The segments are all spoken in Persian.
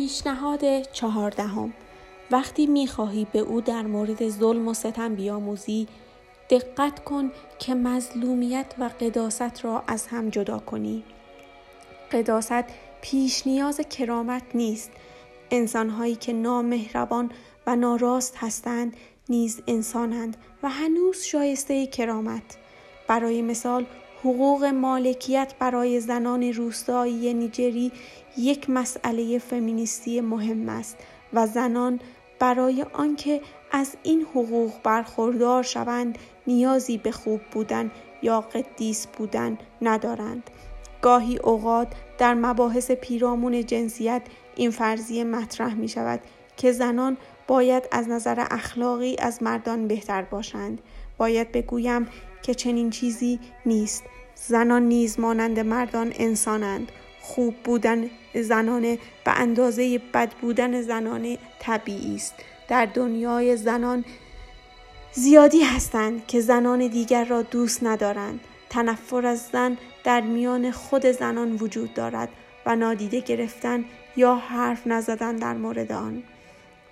پیشنهاد 14، وقتی میخواهی به او در مورد ظلم و ستم بیاموزی، دقت کن که مظلومیت و قداست را از هم جدا کنی. قداست پیش نیاز کرامت نیست. انسانهایی که نامهربان و ناراست هستند نیز انسانند و هنوز شایسته کرامت. برای مثال، حقوق مالکیت برای زنان روستایی نیجری یک مسئله فمینیستی مهم است و زنان برای آنکه از این حقوق برخوردار شوند نیازی به خوب بودن یا قدیس بودن ندارند. گاهی اوقات در مباحث پیرامون جنسیت این فرضیه مطرح می شود که زنان باید از نظر اخلاقی از مردان بهتر باشند. باید بگویم که چنین چیزی نیست. زنان نیز مانند مردان انسانند. خوب بودن زنانه به اندازه بد بودن زنانه طبیعی است. در دنیای زنان زیادی هستند که زنان دیگر را دوست ندارند. تنفر از زن در میان خود زنان وجود دارد و نادیده گرفتن یا حرف نزدن در مورد آن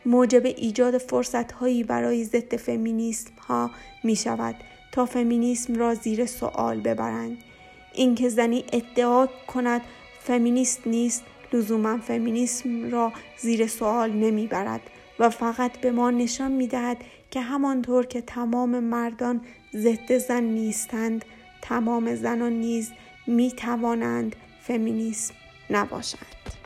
موجب ایجاد فرصت‌هایی برای ضد فمینیسم ها می شود تا فمینیسم را زیر سوال ببرند. اینکه زنی ادعا کند فمینیست نیست لزوما فمینیسم را زیر سوال نمی برد و فقط به ما نشان می دهد که همانطور که تمام مردان ضد زن نیستند، تمام زنان نیز می توانند فمینیسم نباشند.